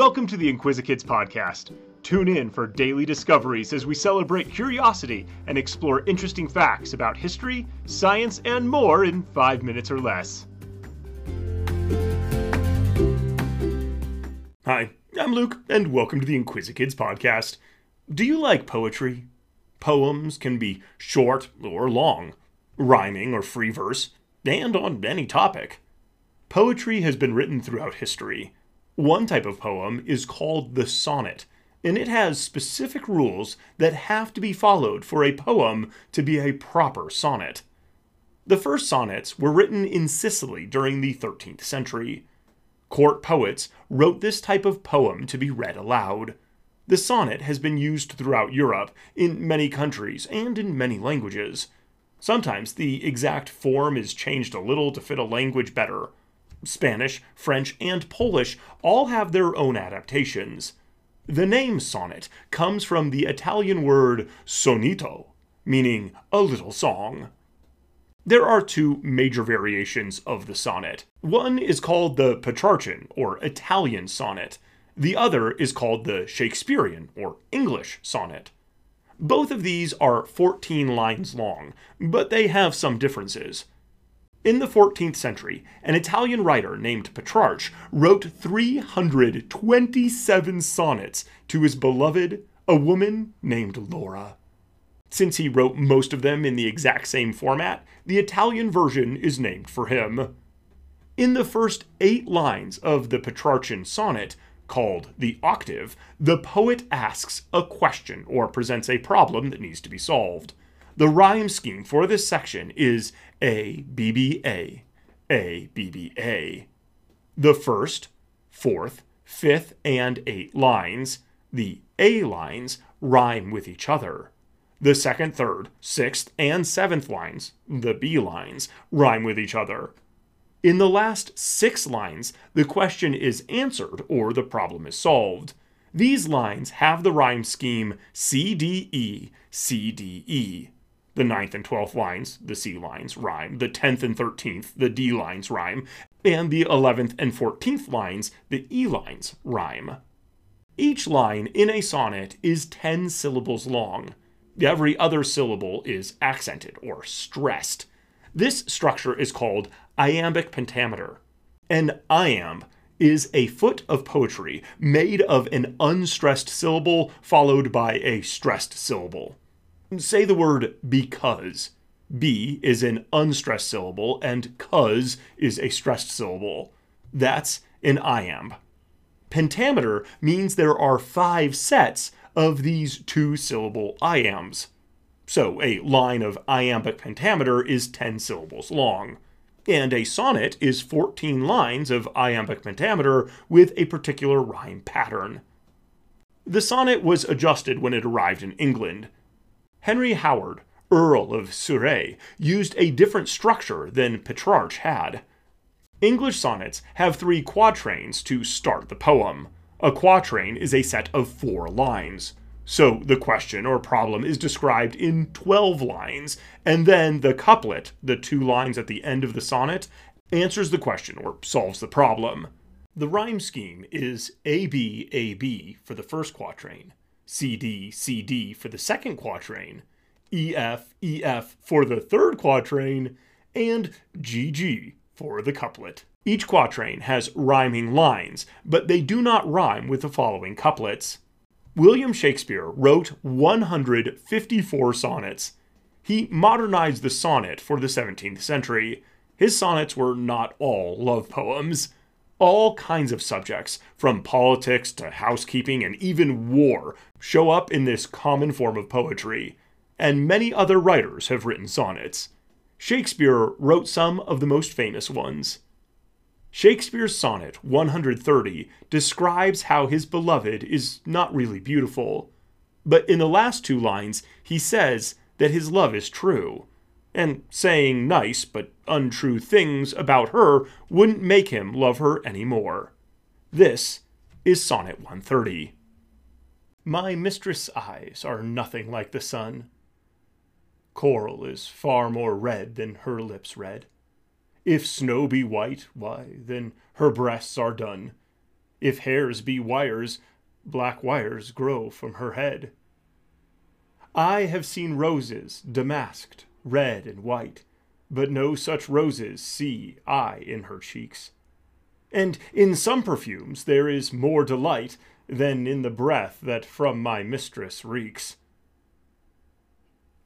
Welcome to the Inquisikids podcast. Tune in for daily discoveries as we celebrate curiosity and explore interesting facts about history, science, and more in 5 minutes or less. Hi, I'm Luke, and welcome to the Inquisikids podcast. Do you like poetry? Poems can be short or long, rhyming or free verse, and on any topic. Poetry has been written throughout history. One type of poem is called the sonnet, and it has specific rules that have to be followed for a poem to be a proper sonnet. The first sonnets were written in Sicily during the 13th century. Court poets wrote this type of poem to be read aloud. The sonnet has been used throughout Europe, in many countries, and in many languages. Sometimes the exact form is changed a little to fit a language better. Spanish, French, and Polish all have their own adaptations. The name sonnet comes from the Italian word sonetto, meaning a little song. There are two major variations of the sonnet. One is called the Petrarchan, or Italian sonnet. The other is called the Shakespearean, or English sonnet. Both of these are 14 lines long, but they have some differences. In the 14th century, an Italian writer named Petrarch wrote 327 sonnets to his beloved, a woman named Laura. Since he wrote most of them in the exact same format, the Italian version is named for him. In the first 8 lines of the Petrarchan sonnet, called the octave, the poet asks a question or presents a problem that needs to be solved. The rhyme scheme for this section is A, B, B, A, A, B, B, A. The first, fourth, fifth, and 8 lines, the A lines, rhyme with each other. The second, third, sixth, and 7th lines, the B lines, rhyme with each other. In the last 6 lines, the question is answered or the problem is solved. These lines have the rhyme scheme C, D, E, C, D, E. The 9th and 12th lines, the C lines, rhyme. The 10th and 13th, the D lines, rhyme. And the 11th and 14th lines, the E lines, rhyme. Each line in a sonnet is 10 syllables long. Every other syllable is accented or stressed. This structure is called iambic pentameter. An iamb is a foot of poetry made of an unstressed syllable followed by a stressed syllable. Say the word because. B is an unstressed syllable and cuz is a stressed syllable. That's an iamb. Pentameter means there are 5 sets of these 2-syllable iambs. So a line of iambic pentameter is 10 syllables long. And a sonnet is 14 lines of iambic pentameter with a particular rhyme pattern. The sonnet was adjusted when it arrived in England. Henry Howard, Earl of Surrey, used a different structure than Petrarch had. English sonnets have 3 quatrains to start the poem. A quatrain is a set of 4 lines. So the question or problem is described in 12 lines, and then the couplet, the 2 lines at the end of the sonnet, answers the question or solves the problem. The rhyme scheme is AB, AB for the first quatrain, CD, CD for the second quatrain, EF, EF for the third quatrain, and GG for the couplet. Each quatrain has rhyming lines, but they do not rhyme with the following couplets. William Shakespeare wrote 154 sonnets. He modernized the sonnet for the 17th century. His sonnets were not all love poems. All kinds of subjects, from politics to housekeeping and even war, show up in this common form of poetry, and many other writers have written sonnets. Shakespeare wrote some of the most famous ones. Shakespeare's sonnet 130 describes how his beloved is not really beautiful, but in the last 2 lines he says that his love is true, and saying nice but untrue things about her wouldn't make him love her any more. This is sonnet 130. My mistress' eyes are nothing like the sun. Coral is far more red than her lips red. If snow be white, why, then her breasts are dun. If hairs be wires, black wires grow from her head. I have seen roses damasked, red and white, but no such roses see I in her cheeks. And in some perfumes there is more delight than in the breath that from my mistress reeks.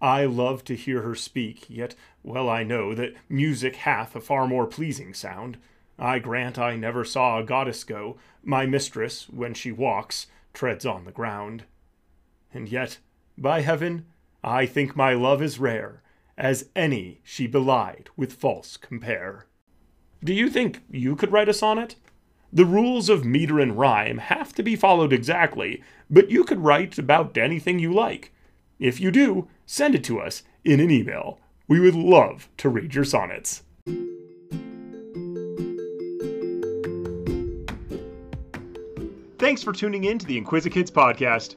I love to hear her speak, yet well I know that music hath a far more pleasing sound. I grant I never saw a goddess go, my mistress, when she walks, treads on the ground. And yet, by heaven, I think my love is rare, as any she belied with false compare. Do you think you could write a sonnet? The rules of meter and rhyme have to be followed exactly, but you could write about anything you like. If you do, send it to us in an email. We would love to read your sonnets. Thanks for tuning in to the Inquisikids podcast.